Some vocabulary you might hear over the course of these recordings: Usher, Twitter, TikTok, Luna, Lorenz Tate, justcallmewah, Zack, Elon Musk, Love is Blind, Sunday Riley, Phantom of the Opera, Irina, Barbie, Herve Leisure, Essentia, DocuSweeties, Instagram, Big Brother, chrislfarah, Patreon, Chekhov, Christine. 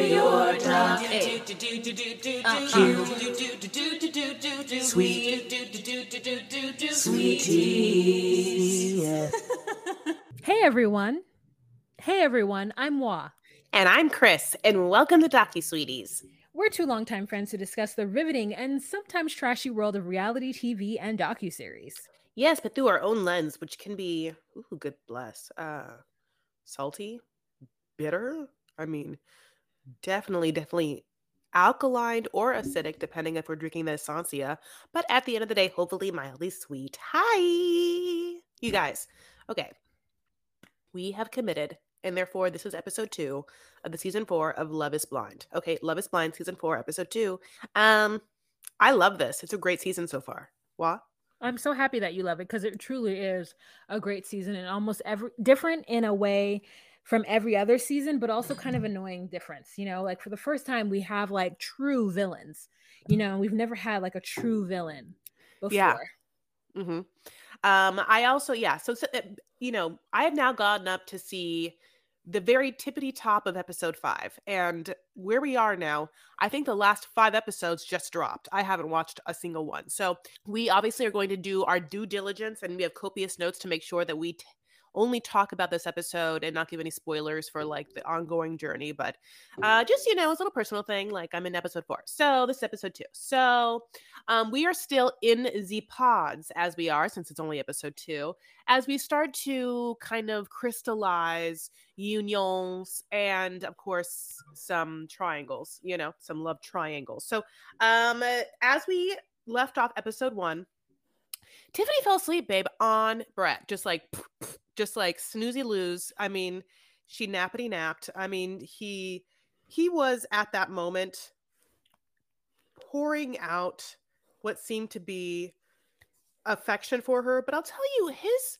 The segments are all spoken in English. your talk. Sweeties. Hey everyone, I'm Wah. And I'm Chris, and welcome to DocuSweeties. We're two longtime friends who discuss the riveting and sometimes trashy world of reality TV and docuseries. Yes, but through our own lens, which can be, ooh, good bless, salty, bitter, I mean, definitely alkaline or acidic, depending if we're drinking the Essentia, but at the end of the day, hopefully mildly sweet. Hi! You guys, okay, we have committed, and therefore this is episode 2 of the season 4 of Love is Blind. Okay, Love is Blind, season 4, episode 2. I love this. It's a great season so far. What? I'm so happy that you love it because it truly is a great season and almost every different in a way from every other season, but also kind of annoying difference, you know, like for the first time we have like true villains, you know, we've never had like a true villain before. Yeah. Mm-hmm. I also, yeah. So, you know, I have now gotten up to see the very tippity top of episode 5 and where we are now. I think the last 5 episodes just dropped. I haven't watched a single one. So we obviously are going to do our due diligence and we have copious notes to make sure that we only talk about this episode and not give any spoilers for like the ongoing journey. But just, you know, it's a little personal thing. Like I'm in episode 4. So this is episode 2. So we are still in the pods as we are, since it's only episode 2, as we start to kind of crystallize unions and of course some triangles, you know, some love triangles. So as we left off episode 1, Tiffany fell asleep, babe, on Brett. Just like snoozy lose. I mean, she nappity napped. I mean, he was at that moment pouring out what seemed to be affection for her. But I'll tell you, his,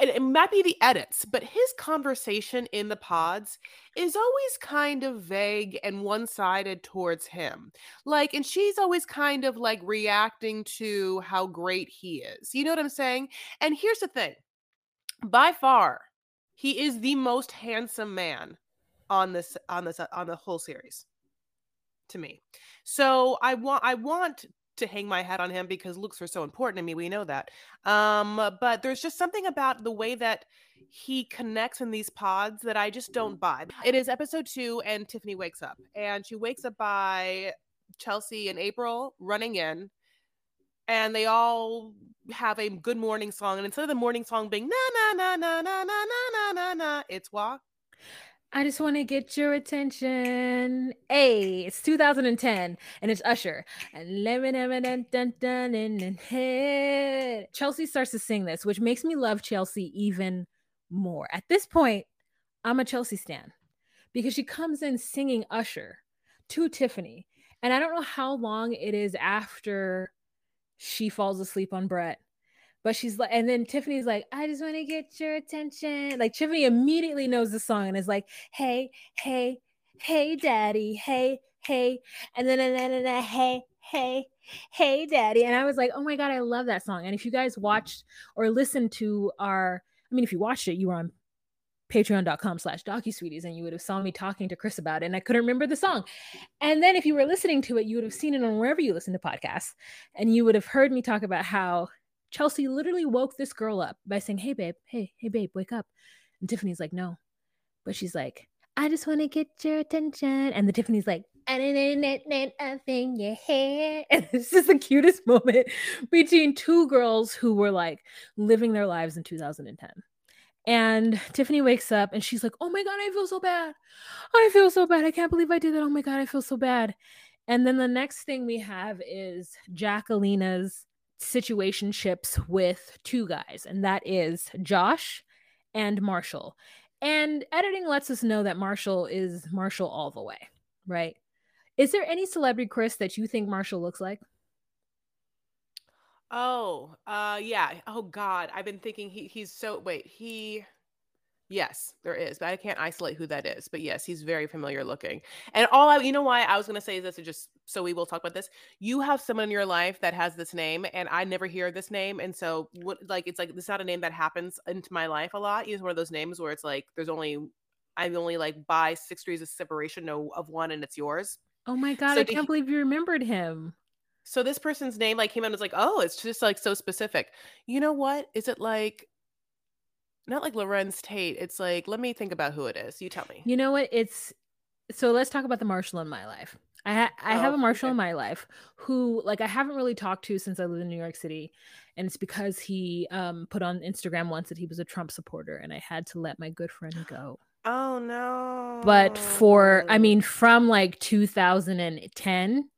and it might be the edits, but his conversation in the pods is always kind of vague and one-sided towards him. Like, and she's always kind of like reacting to how great he is. You know what I'm saying? And here's the thing. By far, he is the most handsome man on the whole series to me. So I want to hang my hat on him because looks are so important to me. We know that. But there's just something about the way that he connects in these pods that I just don't buy. It is episode 2 and Tiffany wakes up and she wakes up by Chelsea and April running in. And they all have a good morning song. And instead of the morning song being na, na, na, na, na, na, na, na, na, it's Wah. I just want to get your attention. Hey, it's 2010 and it's Usher. And Chelsea starts to sing this, which makes me love Chelsea even more. At this point, I'm a Chelsea stan because she comes in singing Usher to Tiffany. And I don't know how long it is after she falls asleep on Brett, but she's like, and then Tiffany's like, I just want to get your attention. Like Tiffany immediately knows the song and is like, hey, hey, hey, daddy, hey, hey. And then, hey, hey, hey, daddy. And I was like, oh my God, I love that song. And if you guys watched or listened to if you watched it, you were on patreon.com/DocuSweeties and you would have saw me talking to Chris about it and I couldn't remember the song. And then if you were listening to it, you would have seen it on wherever you listen to podcasts and you would have heard me talk about how Chelsea literally woke this girl up by saying, hey, babe, hey, babe, wake up. And Tiffany's like, no. But she's like, I just want to get your attention. And the Tiffany's like, I think your hair. And this is the cutest moment between two girls who were like living their lives in 2010. And Tiffany wakes up and she's like, oh my God, I feel so bad. I feel so bad. I can't believe I did that. Oh my God, I feel so bad. And then the next thing we have is Jacquelina's situationships with two guys. And that is Josh and Marshall. And editing lets us know that Marshall is Marshall all the way, right? Is there any celebrity, Chris, that you think Marshall looks like? Oh, yeah. Oh God. I've been thinking yes, there is, but I can't isolate who that is, but yes, he's very familiar looking. And you know why I was going to say this is just, so we will talk about this. You have someone in your life that has this name and I never hear this name. And so it's not a name that happens into my life a lot. It's one of those names where it's like, there's only I'm only like by 6 degrees of separation of one, and it's yours. Oh my God. So I can't believe you remembered him. So this person's name like came out and was like, oh, it's just like so specific. You know what? Is it like, not like Lorenz Tate. It's like, let me think about who it is. You tell me. You know what? It's, so let's talk about the Marshall in my life. I have a Marshall in my life who like I haven't really talked to since I lived in New York City. And it's because he put on Instagram once that he was a Trump supporter, and I had to let my good friend go. Oh no. But from like 2010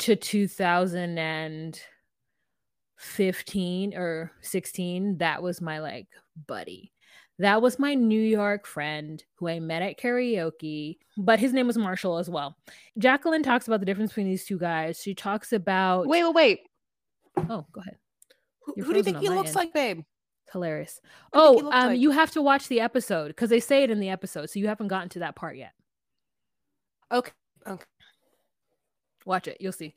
to 2015 or 16, that was my like buddy. That was my New York friend who I met at karaoke, but his name was Marshall as well. Jacqueline talks about the difference between these two guys. She talks about... Wait. Oh, go ahead. Who do you think he looks like, babe? Hilarious. Oh, you have to watch the episode because they say it in the episode, so you haven't gotten to that part yet. Okay. Watch it. You'll see.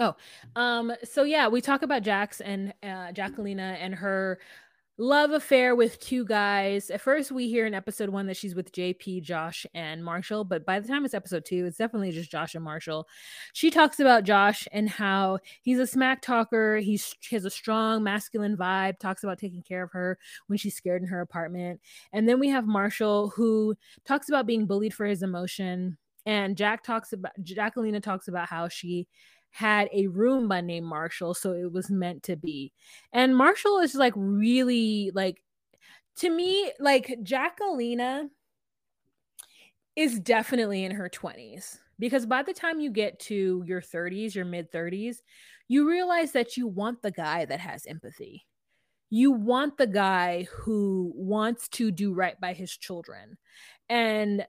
Oh, so yeah, we talk about Jax and Jacquelina and her love affair with two guys. At first, we hear in episode 1 that she's with JP, Josh, and Marshall. But by the time it's episode 2, it's definitely just Josh and Marshall. She talks about Josh and how he's a smack talker. He has a strong masculine vibe, talks about taking care of her when she's scared in her apartment. And then we have Marshall, who talks about being bullied for his emotion. And Jacquelina talks about how she had a roomba named Marshall, so it was meant to be. And Marshall is like really like, to me, like Jacquelina is definitely in her 20s, because by the time you get to your 30s, your mid 30s, you realize that you want the guy that has empathy. You want the guy who wants to do right by his children. And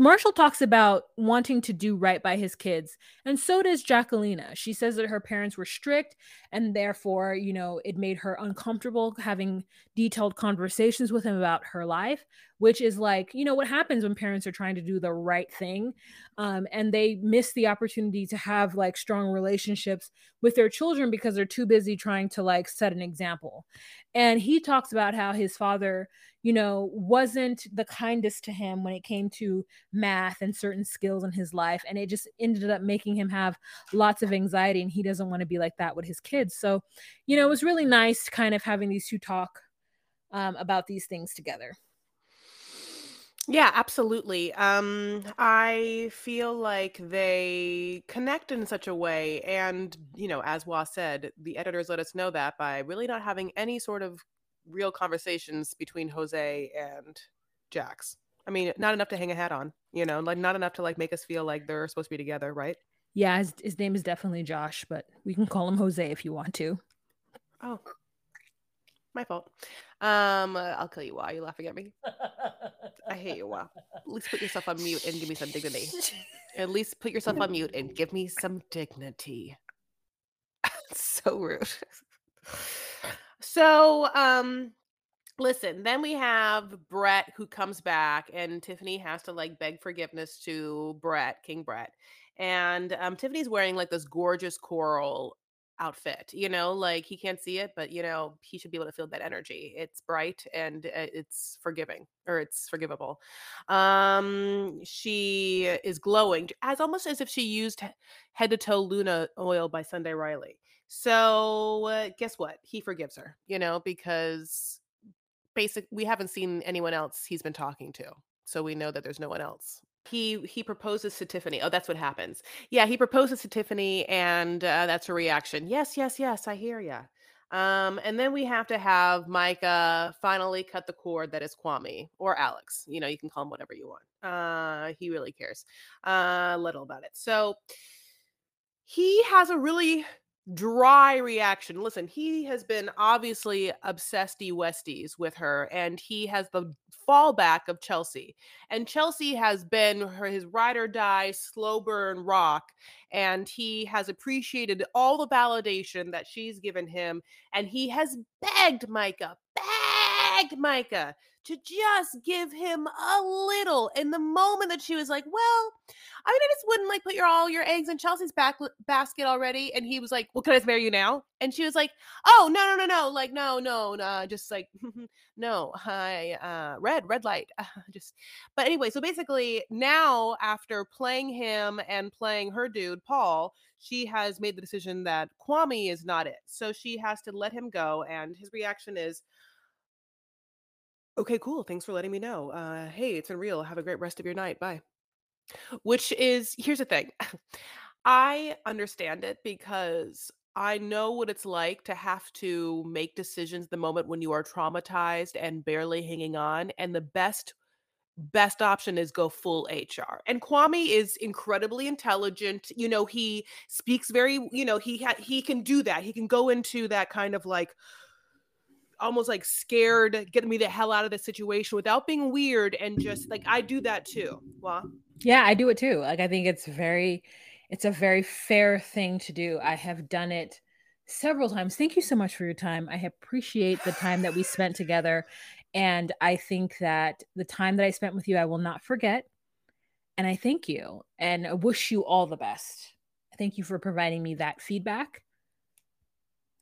Marshall talks about wanting to do right by his kids, and so does Jacquelina. She says that her parents were strict, and therefore, you know, it made her uncomfortable having detailed conversations with him about her life, which is like, you know, what happens when parents are trying to do the right thing, and they miss the opportunity to have like strong relationships with their children because they're too busy trying to like set an example. And he talks about how his father, you know, wasn't the kindest to him when it came to math and certain skills in his life. And it just ended up making him have lots of anxiety, and he doesn't want to be like that with his kids. So, you know, it was really nice kind of having these two talk about these things together. Yeah, absolutely. I feel like they connect in such a way. And, you know, as Wah said, the editors let us know that by really not having any sort of real conversations between Jose and Jax. I mean, not enough to hang a hat on, you know, like not enough to like make us feel like they're supposed to be together, right? Yeah, his name is definitely Josh, but we can call him Jose if you want to. Oh, my fault. I'll kill you, Wah. You're laughing at me. I hate you, Wah. At least put yourself on mute and give me some dignity. So rude. So, listen, then we have Brett, who comes back, and Tiffany has to like beg forgiveness to Brett, King Brett. And Tiffany's wearing like this gorgeous coral outfit, you know, like he can't see it, but you know, he should be able to feel that energy. It's bright and it's forgivable. She is glowing as almost as if she used head to toe Luna oil by Sunday Riley. So guess what? He forgives her, you know, because we haven't seen anyone else he's been talking to. So we know that there's no one else. He proposes to Tiffany. Oh, that's what happens. Yeah, he proposes to Tiffany, and that's her reaction. Yes, I hear ya. And then we have to have Micah finally cut the cord that is Kwame or Alex. You know, you can call him whatever you want. He really cares little about it. So he has a really dry reaction. Listen, he has been obviously obsessed-y Westies with her, and he has the fallback of Chelsea. And Chelsea has been his ride or die, slow burn rock. And he has appreciated all the validation that she's given him. And he has begged Micah to just give him a little. And the moment that she was like, well, I mean, I just wouldn't like put all your eggs in Chelsea's basket already. And he was like, well, can I just marry you now? And she was like, oh, no. Like, no. Just like, no, hi, red light. But anyway, so basically now after playing him and playing her dude, Paul, she has made the decision that Kwame is not it. So she has to let him go. And his reaction is, okay, cool. Thanks for letting me know. Hey, it's been real. Have a great rest of your night. Bye. Which is, here's the thing. I understand it because I know what it's like to have to make decisions the moment when you are traumatized and barely hanging on. And the best option is go full HR. And Kwame is incredibly intelligent. You know, he speaks very, you know, he can do that. He can go into that kind of like, almost like scared, get me the hell out of this situation without being weird. And just like, I do that too. Wow. Yeah, I do it too. Like, I think it's a very fair thing to do. I have done it several times. Thank you so much for your time. I appreciate the time that we spent together. And I think that the time that I spent with you, I will not forget. And I thank you and I wish you all the best. Thank you for providing me that feedback.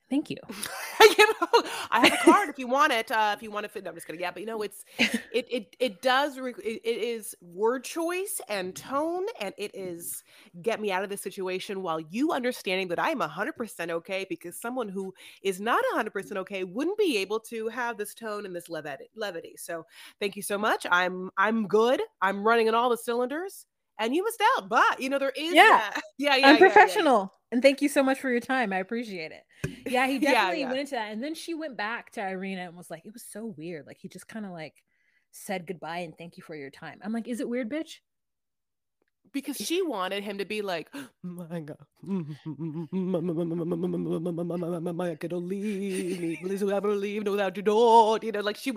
Thank you. I have a card if you want it. If you want to fit, no, I'm just kidding. Yeah, but you know, it is word choice and tone, and it is get me out of this situation while you understanding that I am 100% okay, because someone who is not 100% okay wouldn't be able to have this tone and this levity. So thank you so much. I'm good. I'm running on all the cylinders, and you missed out. But you know, there is I'm professional. Yeah. And thank you so much for your time. I appreciate it. Yeah, he definitely went into that. And then she went back to Irina and was like, it was so weird. Like, he just kind of like said goodbye and thank you for your time. I'm like, is it weird, bitch? Because she wanted him to be like, my God, don't leave me, please whoever leave without your door. You know, like she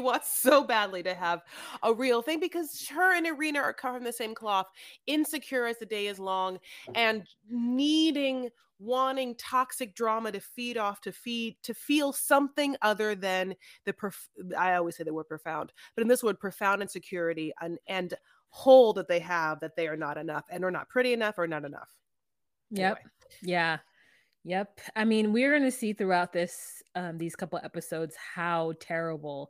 wants so badly to have a real thing because her and Irina are cut from the same cloth, insecure as the day is long, and wanting toxic drama to feed off, to feel something other than I always say the word profound, but in this word, profound insecurity and hole that they have, that they are not enough and are not pretty enough or not enough. Yep. Anyway. Yeah. Yep. I mean, we're going to see throughout this, these couple episodes, how terrible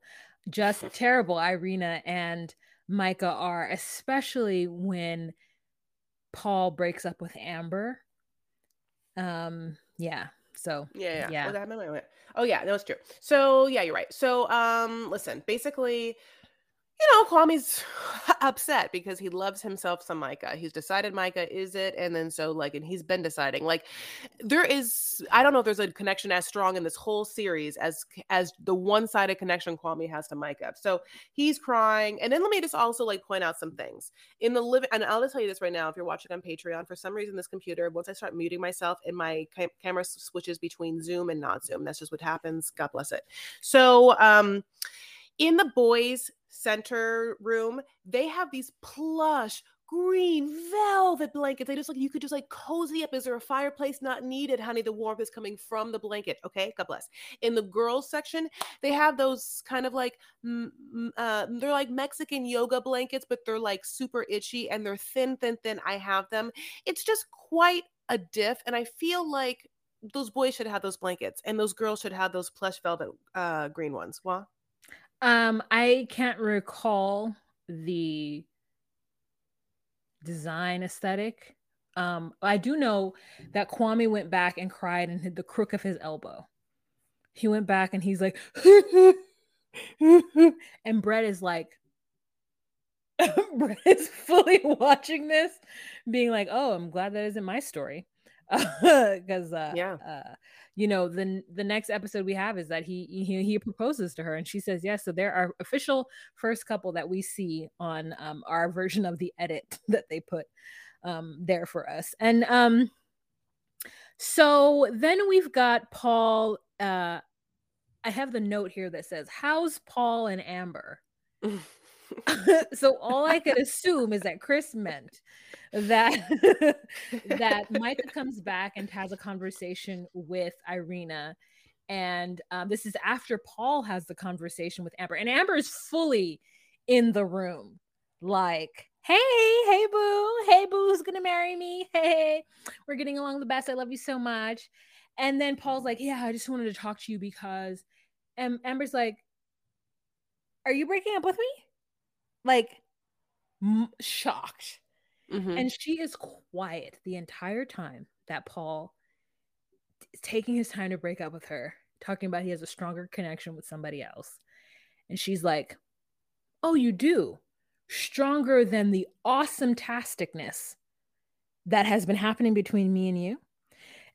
Irina and Micah are, especially when Paul breaks up with Amber. Yeah. Well, wait. Oh yeah, no, it's true. So yeah, you're right. So listen, basically, you know, Kwame's upset because he loves himself some Micah. He's decided Micah is it. And then so like, and he's been deciding, like, there is, I don't know if there's a connection as strong in this whole series as the one-sided connection Kwame has to Micah. So he's crying. And then let me just also like point out some things and I'll just tell you this right now, if you're watching on Patreon, for some reason, this computer, once I start muting myself and my camera switches between Zoom and not Zoom, that's just what happens. God bless it. So, in the boys' center room, they have these plush green velvet blankets. They just like, you could just like cozy up. Is there a fireplace? Not needed, honey. The warmth is coming from the blanket. Okay, God bless. In the girls section, they have those kind of like, they're like Mexican yoga blankets, but they're like super itchy and they're thin. I have them. It's just quite a diff. And I feel like those boys should have those blankets and those girls should have those plush velvet green ones. What? I can't recall the design aesthetic. I do know that Kwame went back and cried and hit the crook of his elbow. He went back and he's like, and Brett is like, Brett is fully watching this being like, oh, I'm glad that isn't my story. Because you know, the next episode we have is that he proposes to her and she says yes. So they're our official first couple that we see on our version of the edit that they put there for us. And so then we've got Paul. I have the note here that says, "How's Paul and Amber?" So all I could assume is that Chris meant that that Micah comes back and has a conversation with Irina, and this is after Paul has the conversation with Amber, and Amber is fully in the room, like, hey boo, who's gonna marry me? Hey, we're getting along the best. I love you so much. And then Paul's like, yeah, I just wanted to talk to you because, and Amber's like, are you breaking up with me? Like, shocked. Mm-hmm. And she is quiet the entire time that Paul is taking his time to break up with her, talking about he has a stronger connection with somebody else. And she's like, oh, you do? Stronger than the awesome-tasticness that has been happening between me and you?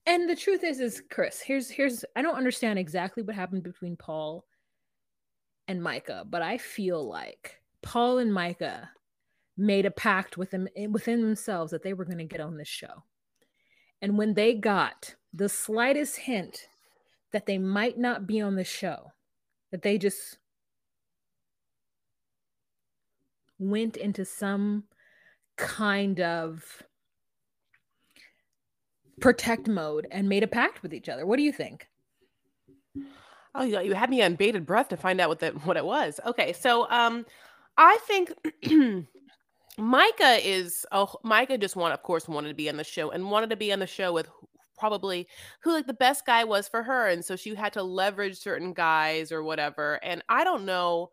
And the truth is Chris, here's, I don't understand exactly what happened between Paul and Micah, but I feel like Paul and Micah made a pact within themselves that they were going to get on this show. And when they got the slightest hint that they might not be on the show, that they just went into some kind of protect mode and made a pact with each other. What do you think? Oh, you had me on bated breath to find out what it was. Okay, so I think Micah just wanted to be on the show, and wanted to be on the show with probably who like the best guy was for her, and so she had to leverage certain guys or whatever. And I don't know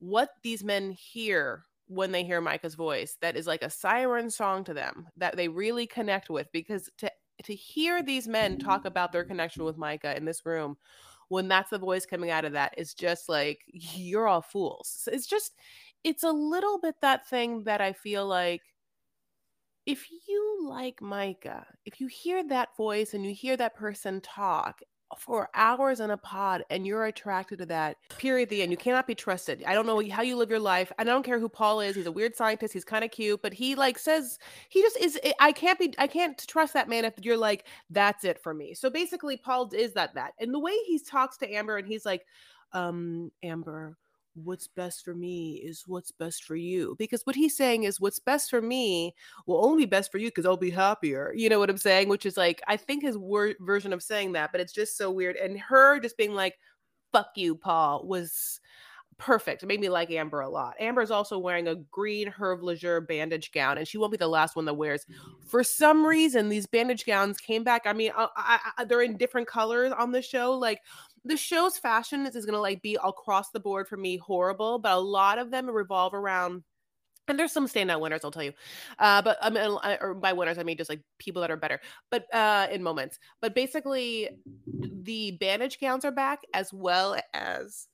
what these men hear when they hear Micah's voice that is like a siren song to them that they really connect with, because to hear these men talk about their connection with Micah in this room, when that's the voice coming out of that, is just like, you're all fools. It's a little bit that thing that I feel like, if you like Micah, if you hear that voice and you hear that person talk for hours on a pod and you're attracted to that, period, the end, you cannot be trusted. I don't know how you live your life. I don't care who Paul is. He's a weird scientist. He's kind of cute, but he like says, he just is, I can't trust that man if you're like, that's it for me. So basically Paul is that. And the way he talks to Amber, and he's like, Amber, what's best for me is what's best for you. Because what he's saying is what's best for me will only be best for you because I'll be happier. You know what I'm saying? Which is like, I think his version of saying that, but it's just so weird. And her just being like, fuck you, Paul, was perfect. It made me like Amber a lot. Amber's also wearing a green Herve Leisure bandage gown, and she won't be the last one that wears. For some reason, these bandage gowns came back. I mean, they're in different colors on the show. Like, the show's fashion is going to like be across the board for me horrible, but a lot of them revolve around, and there's some standout winners, I'll tell you. But or by winners, I mean just like people that are better, but in moments. But basically, the bandage gowns are back, as well as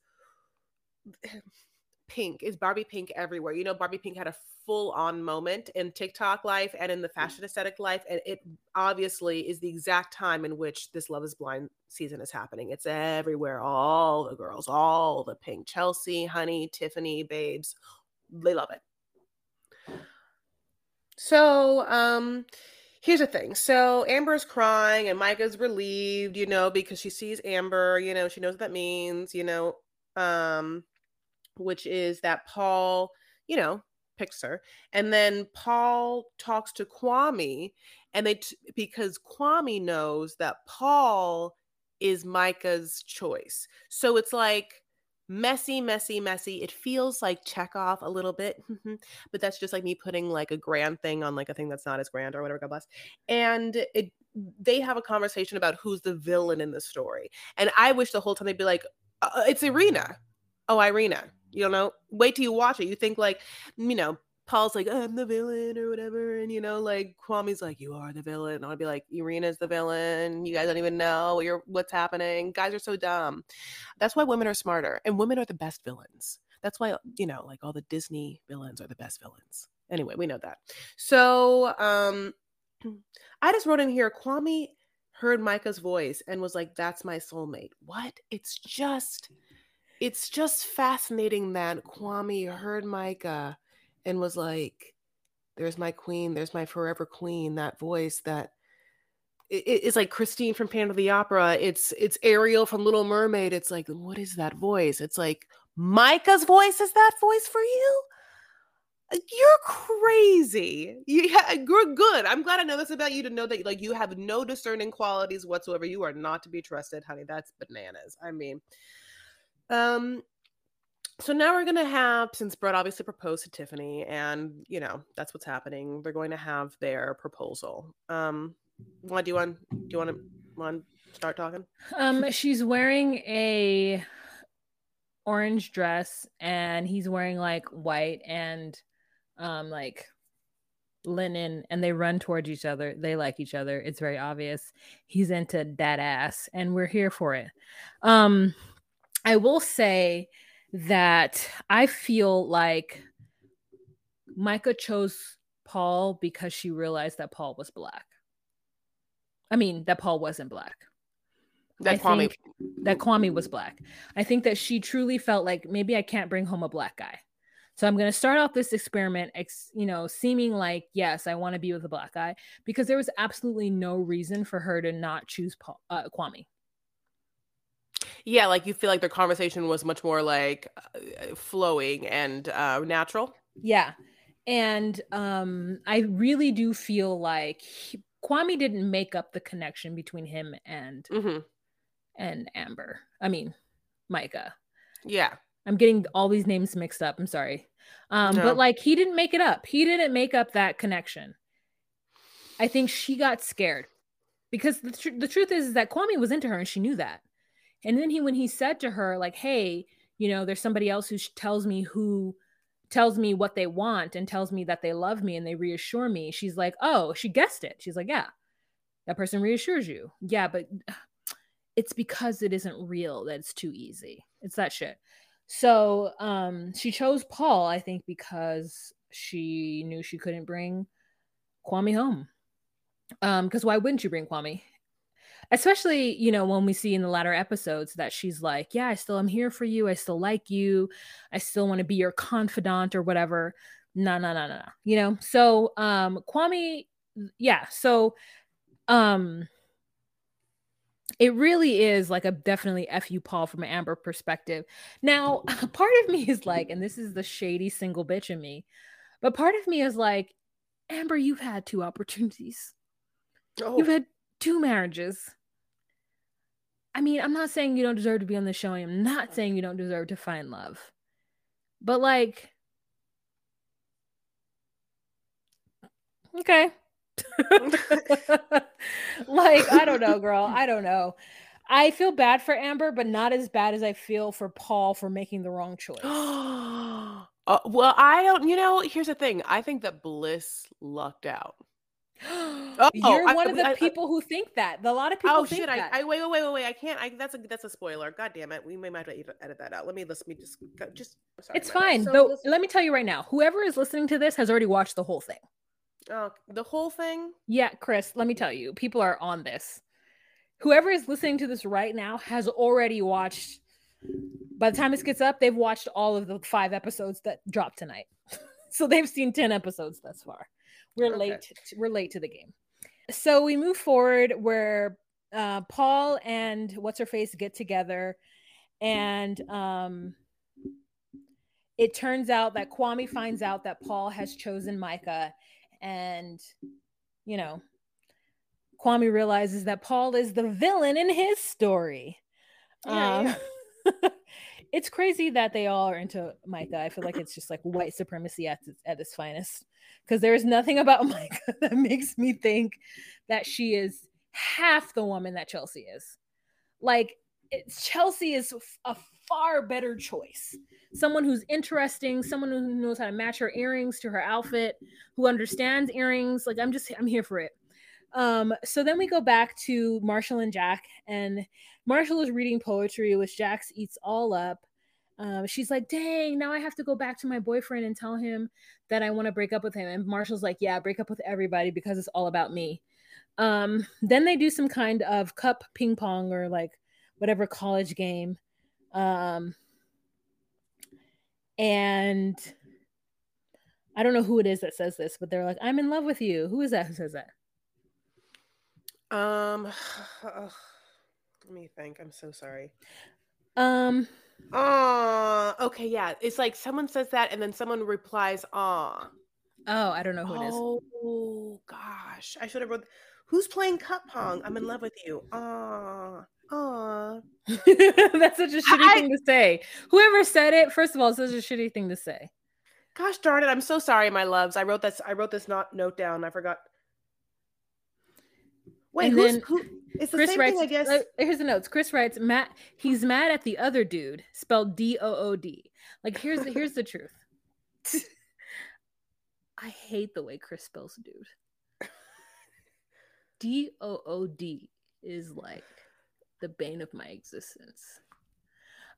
pink. Is Barbie pink everywhere? You know, Barbie pink had a full-on moment in TikTok life and in the fashion aesthetic life, and it obviously is the exact time in which this Love is Blind season is happening. It's everywhere. All the girls, all the pink. Chelsea, Honey, Tiffany, babes, they love it. So here's the thing. So Amber's crying and Micah's relieved, you know, because she sees Amber, you know, she knows what that means, you know, which is that Paul, you know, picks her. And then Paul talks to Kwame, and because Kwame knows that Paul is Micah's choice. So it's like messy. It feels like Chekhov a little bit, but that's just like me putting like a grand thing on like a thing that's not as grand or whatever, God bless. And they have a conversation about who's the villain in the story. And I wish the whole time they'd be like, it's Irina. Oh, Irina. You know, wait till you watch it. You think like, you know, Paul's like, I'm the villain or whatever. And, you know, like Kwame's like, you are the villain. And I'll be like, Irina's the villain. You guys don't even know what's happening. Guys are so dumb. That's why women are smarter, and women are the best villains. That's why, you know, like all the Disney villains are the best villains. Anyway, we know that. So I just wrote in here, Kwame heard Micah's voice and was like, that's my soulmate. What? It's just fascinating that Kwame heard Micah and was like, there's my queen, there's my forever queen, that voice that it's like Christine from Phantom of the Opera. It's Ariel from Little Mermaid. It's like, what is that voice? It's like Micah's voice is that voice for you? You're crazy. You're good. I'm glad I know this about you, to know that like you have no discerning qualities whatsoever. You are not to be trusted, honey. That's bananas. I mean, so now we're going to have, since Brett obviously proposed to Tiffany and, you know, that's what's happening. They're going to have their proposal. Do you want to start talking? She's wearing a orange dress and he's wearing like white and like linen, and they run towards each other. They like each other. It's very obvious. He's into that ass and we're here for it. I will say that I feel like Micah chose Paul because she realized that Paul was black. I mean, that Paul wasn't black. That Kwame was black. I think that she truly felt like, maybe I can't bring home a black guy. So I'm going to start off this experiment, seeming like, yes, I want to be with a black guy, because there was absolutely no reason for her to not choose Paul, Kwame. Yeah, like you feel like their conversation was much more like flowing and natural. Yeah. And I really do feel like Kwame didn't make up the connection between him and Amber. I mean, Micah. Yeah. I'm getting all these names mixed up. I'm sorry. No. But like, he didn't make it up. He didn't make up that connection. I think she got scared because the truth is that Kwame was into her and she knew that. And then when he said to her, like, hey, you know, there's somebody else who tells me what they want and tells me that they love me and they reassure me. She's like, oh, she guessed it. She's like, yeah, that person reassures you. Yeah, but it's because it isn't real that it's too easy. It's that shit. So she chose Paul, I think, because she knew she couldn't bring Kwame home. Because why wouldn't you bring Kwame? Especially, you know, when we see in the latter episodes that she's like, yeah, I still am here for you. I still like you. I still want to be your confidant or whatever. No. You know, so Kwame. Yeah. So it really is like a definitely F you, Paul, from an Amber perspective. Now, part of me is like, and this is the shady single bitch in me, but part of me is like, Amber, you've had two opportunities. Oh. You've had two marriages. I mean, I'm not saying you don't deserve to be on the show. I am not saying you don't deserve to find love. But like, okay. Like, I don't know, girl. I don't know. I feel bad for Amber, but not as bad as I feel for Paul for making the wrong choice. Well, I don't, you know, here's the thing. I think that Bliss lucked out. You're one of the people who think that. A lot of people think that. Wait. I can't. That's a spoiler. God damn it. We may have to edit that out. Let me just. Sorry, it's fine. Though, let me tell you right now, whoever is listening to this has already watched the whole thing. The whole thing? Yeah, Chris, let me tell you, people are on this. Whoever is listening to this right now has already watched, by the time this gets up, they've watched all of the 5 episodes that dropped tonight. So they've seen 10 episodes thus far. We're late to the game. So we move forward where Paul and What's-Her-Face get together. And it turns out that Kwame finds out that Paul has chosen Micah. And, you know, Kwame realizes that Paul is the villain in his story. Yeah. It's crazy that they all are into Micah. I feel like it's just like white supremacy at its finest, because there is nothing about Micah that makes me think that she is half the woman that Chelsea is. Like, Chelsea is a far better choice. Someone who's interesting, someone who knows how to match her earrings to her outfit, who understands earrings. Like, I'm here for it. So then we go back to Marshall and Jack, and Marshall is reading poetry, which Jax eats all up. She's like, dang, now I have to go back to my boyfriend and tell him that I want to break up with him. And Marshall's like, yeah, break up with everybody because it's all about me. Then they do some kind of cup ping pong or like whatever college game. And I don't know who it is that says this, but they're like, I'm in love with you. Who is that? Who says that? Let me think. I'm so sorry. Okay, yeah. It's like someone says that and then someone replies, aw. Oh, I don't know who it is. Oh, gosh. I should have wrote, who's playing cup pong? I'm in love with you. Aw. Aw. That's such a shitty thing to say. Whoever said it, first of all, it's such a shitty thing to say. Gosh darn it. I'm so sorry, my loves. I wrote this note down. I forgot. Wait, and who? It's the Chris same writes, thing, I guess. Here's the notes. Chris writes, "Matt, he's mad at the other dude, spelled D-O-O-D. Like, here's the truth. I hate the way Chris spells dude. D-O-O-D is like the bane of my existence.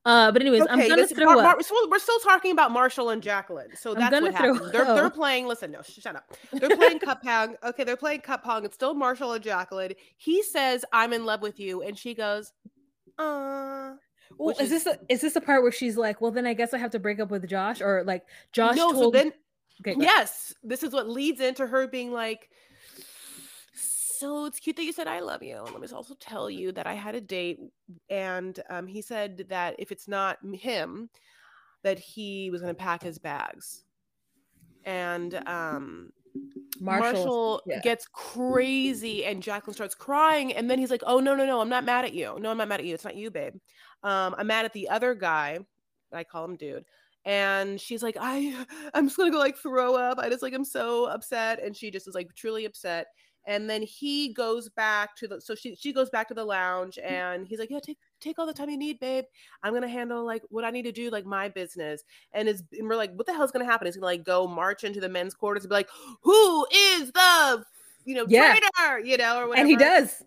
But anyways, okay, I'm gonna throw up. We're still talking about Marshall and Jacqueline, so that's what happened. They're playing. Listen, no, shut up. They're playing cup pong. Okay, they're playing cup pong. It's still Marshall and Jacqueline. He says, "I'm in love with you," and she goes, Well, is this the part where she's like, "Well, then I guess I have to break up with Josh," or like Josh? No, told... so then okay, yes, this is what leads into her being like, so it's cute that you said I love you. Let me also tell you that I had a date and he said that if it's not him, that he was going to pack his bags. And Marshall yeah. gets crazy and Jacqueline starts crying. And then he's like, oh, no, I'm not mad at you. No, I'm not mad at you. It's not you, babe. I'm mad at the other guy. I call him dude. And she's like, I'm just going to go like throw up. I'm so upset. And she just is like truly upset. And then he goes back to the, so she goes back to the lounge and he's like, yeah, take all the time you need, babe. I'm going to handle like what I need to do, like my business. And we're like, what the hell's going to happen? He's going to like go march into the men's quarters and be like, who is the, traitor, or whatever. And he does.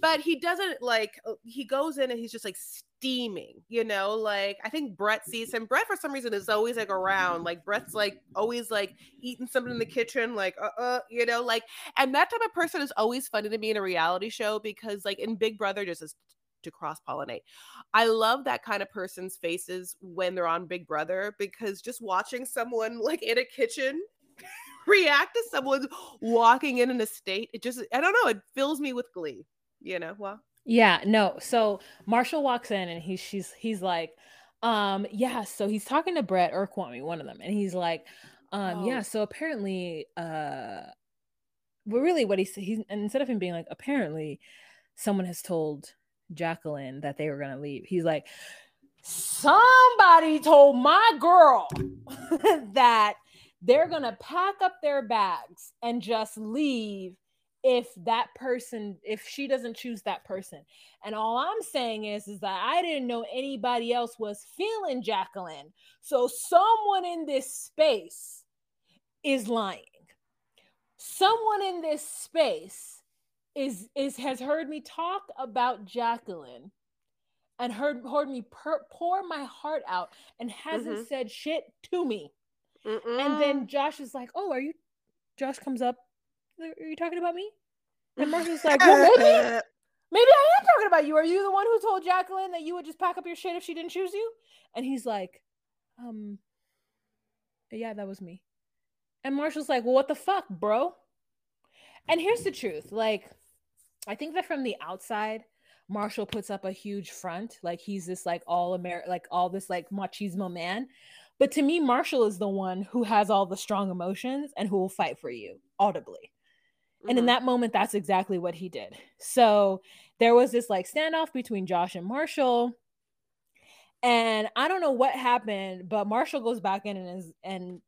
But he doesn't like, he goes in and he's just like steaming, like I think Brett sees him. Brett for some reason is always like around, like Brett's like always like eating something in the kitchen, like, and that type of person is always funny to me in a reality show because like in Big Brother just is to cross-pollinate. I love that kind of person's faces when they're on Big Brother because just watching someone like in a kitchen react to someone walking in a state, it just, I don't know, it fills me with glee. So Marshall walks in and he's like, so he's talking to Brett or Kwame, one of them, and he's like, so apparently, well, really what he said, and instead of him being like, apparently someone has told Jacqueline that they were gonna leave, he's like, somebody told my girl that they're gonna pack up their bags and just leave if she doesn't choose that person. And all I'm saying is that I didn't know anybody else was feeling Jacqueline. So someone in this space is lying. Someone in this space has heard me talk about Jacqueline and heard me pour my heart out and hasn't said shit to me. Mm-mm. And then Josh is like, oh, Josh comes up, are you talking about me? And Marshall's like, well, maybe I am talking about you. Are you the one who told Jacqueline that you would just pack up your shit if she didn't choose you? And he's like, yeah, that was me. And Marshall's like, well, what the fuck, bro? And here's the truth. Like, I think that from the outside, Marshall puts up a huge front. Like, he's this, like, all this, like, machismo man. But to me, Marshall is the one who has all the strong emotions and who will fight for you audibly. And in that moment, that's exactly what he did. So there was this like standoff between Josh and Marshall. And I don't know what happened, but Marshall goes back in and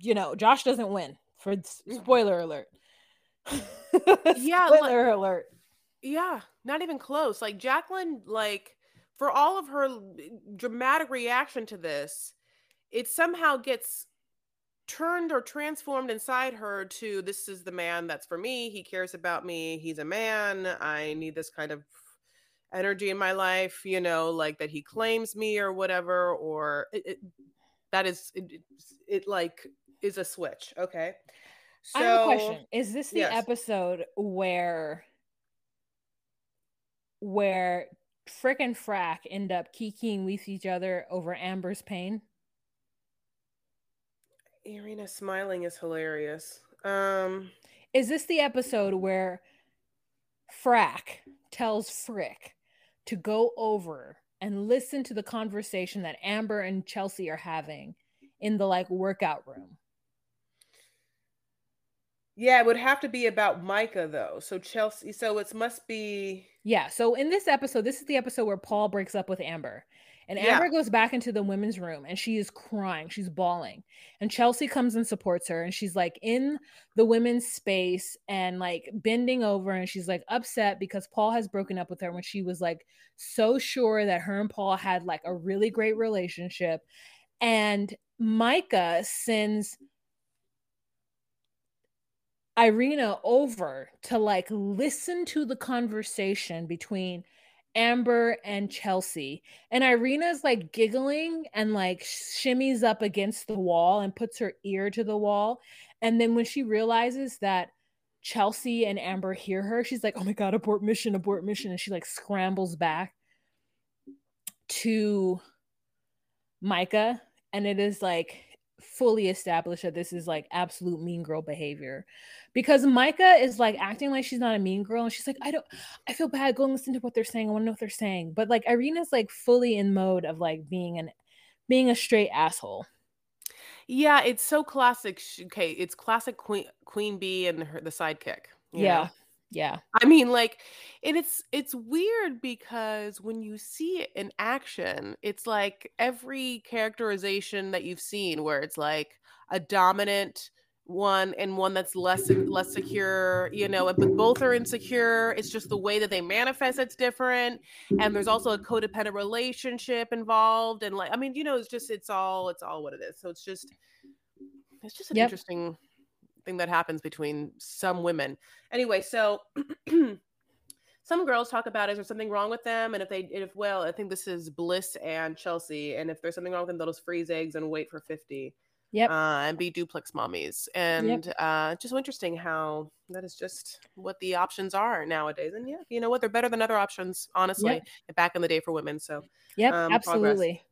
Josh doesn't win. For spoiler alert. Spoiler alert. Yeah. Not even close. Like Jacqueline, like for all of her dramatic reaction to this, it somehow gets turned or transformed inside her to, this is the man that's for me, he cares about me, he's a man, I need this kind of energy in my life, like that he claims me or whatever, or it like is a switch. Okay, so I have a question. Is this the episode where Frick and Frack end up kikiing with each other over Amber's pain? Irina smiling is hilarious. Is this the episode where Frack tells Frick to go over and listen to the conversation that Amber and Chelsea are having in the like workout room. Yeah, it would have to be about Micah though. So Chelsea, so it must be. Yeah. So in this episode, this is the episode where Paul breaks up with Amber, and Amber goes back into the women's room and she is crying. She's bawling, and Chelsea comes and supports her. And she's like in the women's space and like bending over. And she's like upset because Paul has broken up with her when she was like so sure that her and Paul had like a really great relationship. And Micah sends Irina over to like listen to the conversation between Amber and Chelsea, and Irina's like giggling and like shimmies up against the wall and puts her ear to the wall, and then when she realizes that Chelsea and Amber hear her, she's like, oh my god, abort mission, and she like scrambles back to Micah, and it is like fully established that this is like absolute mean girl behavior, because Micah is like acting like she's not a mean girl, and she's like, I feel bad, go and listen to what they're saying, I want to know what they're saying, but like Irina's like fully in mode of like being a straight asshole. Yeah, it's so classic. Okay, it's classic Queen Bee and the sidekick. Yeah. I mean, like, and it's weird because when you see it in action, it's like every characterization that you've seen where it's like a dominant one and one that's less secure, you know, but both are insecure. It's just the way that they manifest it's different. And there's also a codependent relationship involved. And like, I mean, you know, it's just, it's all what it is. So it's just an interesting thing that happens between some women anyway. So some girls talk about, is there something wrong with them, and if I think this is Bliss and Chelsea, and if there's something wrong with them, they'll just freeze eggs and wait for 50 and be duplex mommies, and just so interesting how that is just what the options are nowadays, and you know what, they're better than other options honestly back in the day for women. So absolutely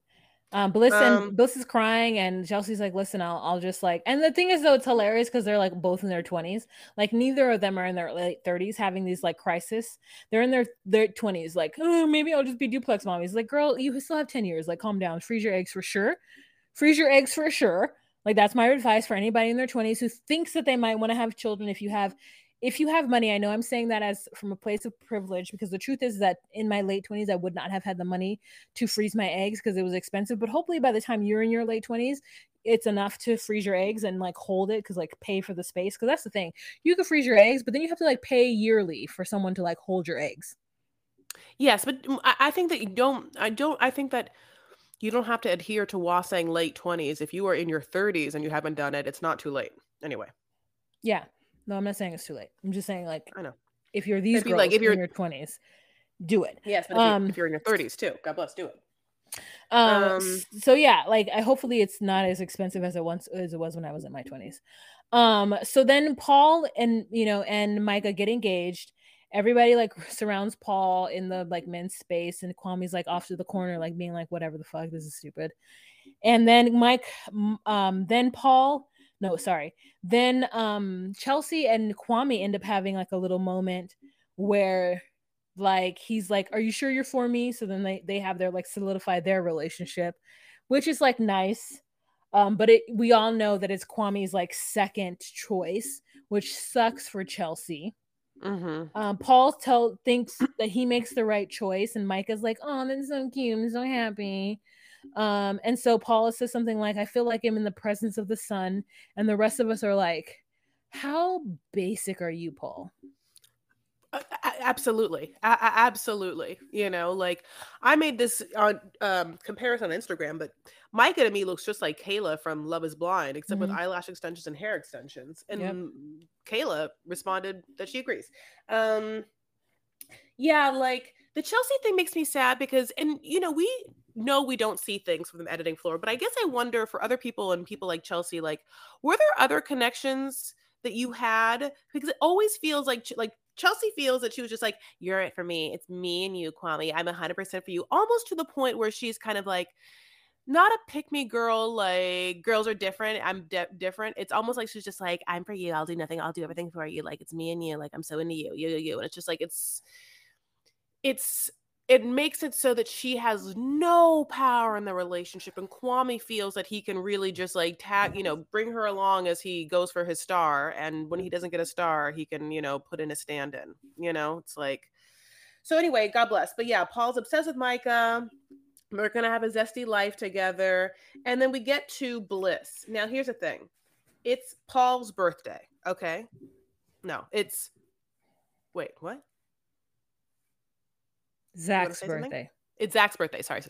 progress. Bliss is crying, and Chelsea's like, listen, I'll just like, and the thing is though, it's hilarious because they're like both in their 20s, like neither of them are in their late 30s having these like crisis. They're in their 20s like, oh, maybe I'll just be duplex mommies. Like, girl, you still have 10 years, like calm down, freeze your eggs for sure. Like, that's my advice for anybody in their 20s who thinks that they might want to have children. If you have money, I know I'm saying that as from a place of privilege, because the truth is that in my late 20s, I would not have had the money to freeze my eggs because it was expensive. But hopefully by the time you're in your late 20s, it's enough to freeze your eggs and like hold it, because like pay for the space. Because that's the thing. You can freeze your eggs, but then you have to like pay yearly for someone to like hold your eggs. Yes, but I think that you don't have to adhere to Wah saying late 20s. If you are in your 30s and you haven't done it, it's not too late. Anyway. Yeah. No, I'm not saying it's too late. I'm just saying, like, I know if you're these girls, like, if you're in your 20s, do it. Yes, but if you're in your 30s too, God bless, do it. So yeah, like, hopefully it's not as expensive as it was when I was in my 20s. So then Paul and Micah get engaged. Everybody like surrounds Paul in the like men's space, and Kwame's like off to the corner, like being like, whatever the fuck, this is stupid. And then Chelsea and Kwame end up having like a little moment where like he's like, are you sure you're for me? So then they have their like solidify their relationship, which is like nice. But we all know that it's Kwame's like second choice, which sucks for Chelsea. Mm-hmm. Paul thinks that he makes the right choice, and Micah's like, oh, that's so cute, I'm so happy. And so Paula says something like, I feel like I'm in the presence of the sun, and the rest of us are like, how basic are you, Paul? Absolutely. You know, like, I made this comparison on Instagram, but Micah to me looks just like Kayla from Love is Blind, except with eyelash extensions and hair extensions. And Kayla responded that she agrees. Like, the Chelsea thing makes me sad because, and you know, we don't see things from the editing floor, but I guess I wonder for other people and people like Chelsea, like, were there other connections that you had? Because it always feels like Chelsea feels that she was just like, you're it for me. It's me and you, Kwame. I'm 100% for you. Almost to the point where she's kind of like, not a pick me girl, like girls are different. I'm different. It's almost like she's just like, I'm for you. I'll do nothing. I'll do everything for you. Like, it's me and you. Like, I'm so into you. And it's just like, it's it makes it so that she has no power in the relationship, and Kwame feels that he can really just like tag, you know, bring her along as he goes for his star. And when he doesn't get a star, he can, you know, put in a stand-in, you know, it's like, so anyway, God bless. But yeah, Paul's obsessed with Micah. We're going to have a zesty life together. And then we get to Bliss. Now, here's the thing. It's Paul's birthday. Okay. No, it's, wait, what? Zach's birthday. Something? It's Zach's birthday. Sorry.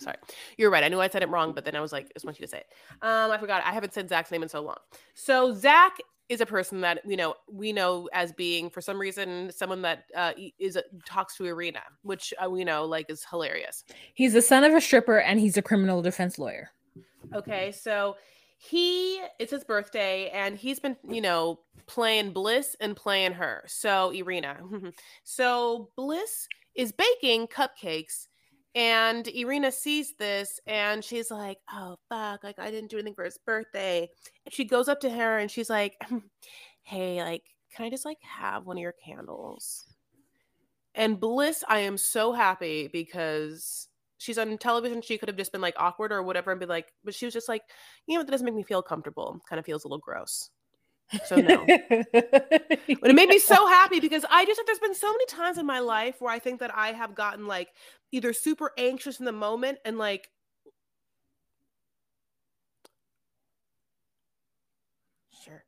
You're right. I knew I said it wrong, but then I was like, I just want you to say it. I forgot. I haven't said Zach's name in so long. So Zach is a person that we know as being, for some reason, someone that talks to Irina, which we know like is hilarious. He's the son of a stripper and he's a criminal defense lawyer. Okay, so it's his birthday and he's been, you know, playing Bliss and playing her. So Irina. So Bliss is baking cupcakes and Irina sees this and she's like, oh fuck, like I didn't do anything for his birthday. And she goes up to her and she's like, hey, like, can I just like have one of your candles? And Bliss, I am so happy because she's on television. She could have just been like awkward or whatever and be like, but she was just like, you know, that doesn't make me feel comfortable. Kind of feels a little gross. So no. But it made me so happy because I just think there's been so many times in my life where I think that I have gotten like either super anxious in the moment and like sure.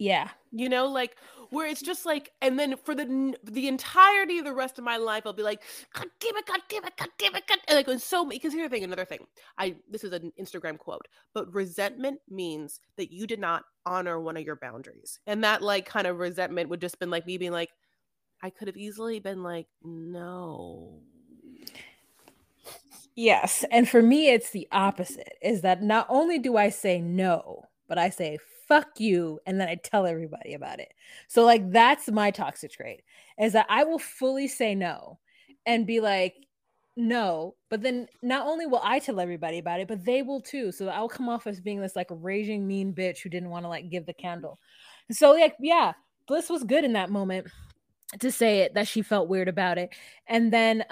Yeah. You know, like where it's just like, and then for the entirety of the rest of my life, I'll be like, God damn it. And like, and so, because here's the thing, another thing. This is an Instagram quote, but resentment means that you did not honor one of your boundaries. And that like kind of resentment would just been like me being like, I could have easily been like, no. Yes. And for me, it's the opposite, is that not only do I say no, but I say fuck you, and then I tell everybody about it. So like that's my toxic trait, is that I will fully say no and be like no, but then not only will I tell everybody about it, but they will too. So I'll come off as being this like raging mean bitch who didn't want to like give the candle. So like yeah, Bliss was good in that moment to say it, that she felt weird about it. And then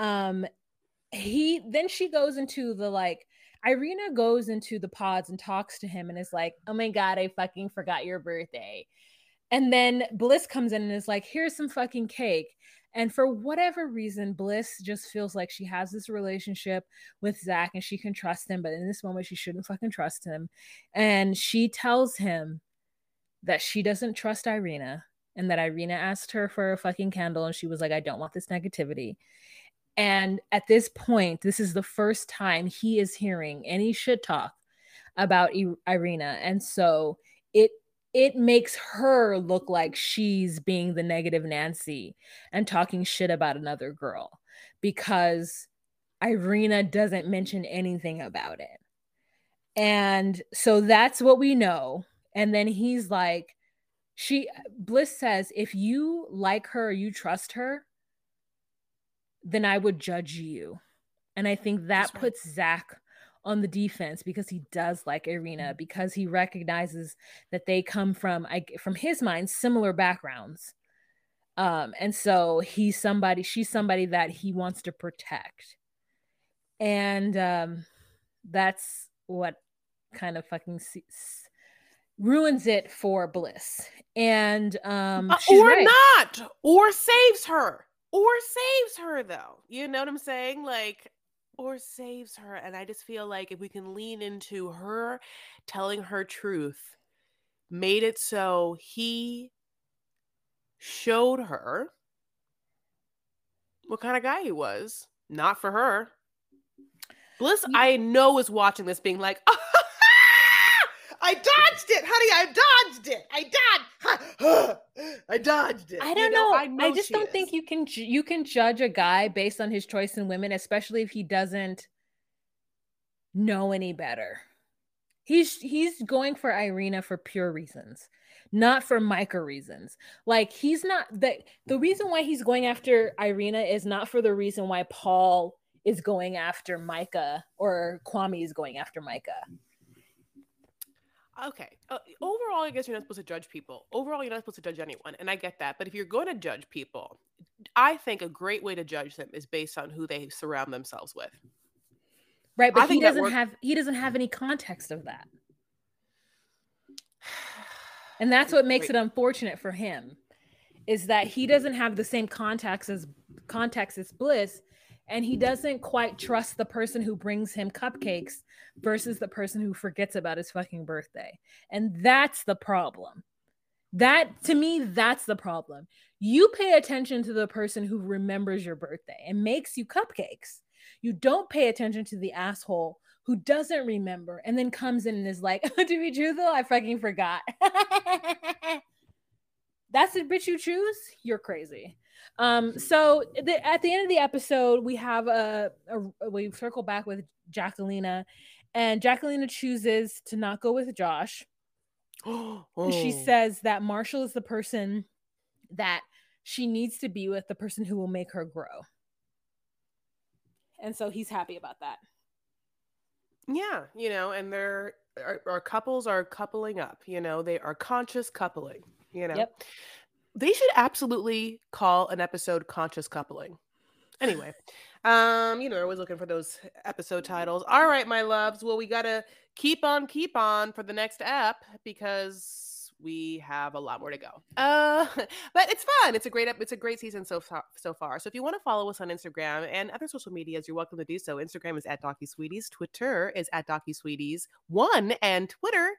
she goes into the like, Irina goes into the pods and talks to him and is like, oh my God, I fucking forgot your birthday. And then Bliss comes in and is like, here's some fucking cake. And for whatever reason, Bliss just feels like she has this relationship with Zach and she can trust him. But in this moment, she shouldn't fucking trust him. And she tells him that she doesn't trust Irina and that Irina asked her for a fucking candle. And she was like, I don't want this negativity. And at this point, this is the first time he is hearing any shit talk about Irina. And so it makes her look like she's being the negative Nancy and talking shit about another girl because Irina doesn't mention anything about it. And so that's what we know. And then he's like, Bliss says, if you like her, you trust her, then I would judge you. And I think that puts Zach on the defense because he does like Irina, because he recognizes that they come from his mind, similar backgrounds. And so she's somebody that he wants to protect. And that's what kind of fucking ruins it for Bliss. And she's or right. Not, or saves her. Or saves her, though. You know what I'm saying? Like, or saves her. And I just feel like if we can lean into her telling her truth, made it so he showed her what kind of guy he was. Not for her. Bliss, yeah. I know, is watching this being like, oh, I dodged it, honey. I dodged it. I don't know. I just don't think you can judge a guy based on his choice in women, especially if he doesn't know any better. He's going for Irina for pure reasons, not for Micah reasons. Like he's not the reason why he's going after Irina is not for the reason why Paul is going after Micah or Kwame is going after Micah. Okay. Overall, I guess you're not supposed to judge people. Overall, you're not supposed to judge anyone. And I get that. But if you're going to judge people, I think a great way to judge them is based on who they surround themselves with. Right, but he doesn't have any context of that. And that's what makes it unfortunate for him, is that he doesn't have the same context as Bliss, and he doesn't quite trust the person who brings him cupcakes versus the person who forgets about his fucking birthday. And that's the problem. That, to me, that's the problem. You pay attention to the person who remembers your birthday and makes you cupcakes. You don't pay attention to the asshole who doesn't remember and then comes in and is like, to be truthful, I fucking forgot. That's the bitch you choose? You're crazy. At the end of the episode, we have we circle back with Jacquelina, and Jacquelina chooses to not go with Josh. Oh. She says that Marshall is the person that she needs to be with, the person who will make her grow. And so he's happy about that. Yeah, and our couples are coupling up, they are conscious coupling, Yep. They should absolutely call an episode Conscious Coupling. Anyway, I was looking for those episode titles. All right, my loves. Well, we got to keep on for the next ep because we have a lot more to go. But it's fun. It's a great season so far. So if you want to follow us on Instagram and other social medias, you're welcome to do so. Instagram is at DocuSweeties. Twitter is at DocuSweeties1. And Twitter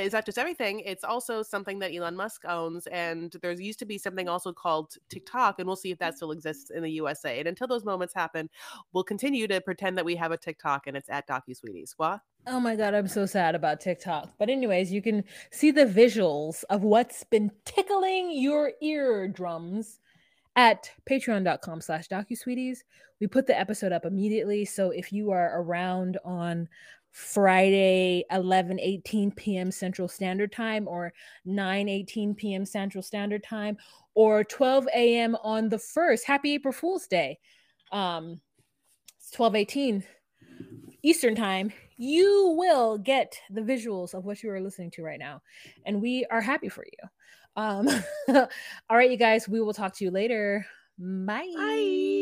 is not just everything. It's also something that Elon Musk owns. And there used to be something also called TikTok. And we'll see if that still exists in the USA. And until those moments happen, we'll continue to pretend that we have a TikTok and it's at DocuSweeties. What? Oh my God, I'm so sad about TikTok. But anyways, you can see the visuals of what's been tickling your eardrums at patreon.com/DocuSweeties. We put the episode up immediately. So if you are around on Friday, 11:18 p.m. Central Standard Time, or 9:18 p.m. Central Standard Time, or 12 a.m. on the 1st, happy April Fool's Day. It's 12:18 Eastern Time. You will get the visuals of what you are listening to right now. And we are happy for you. All right, you guys, we will talk to you later. Bye. Bye.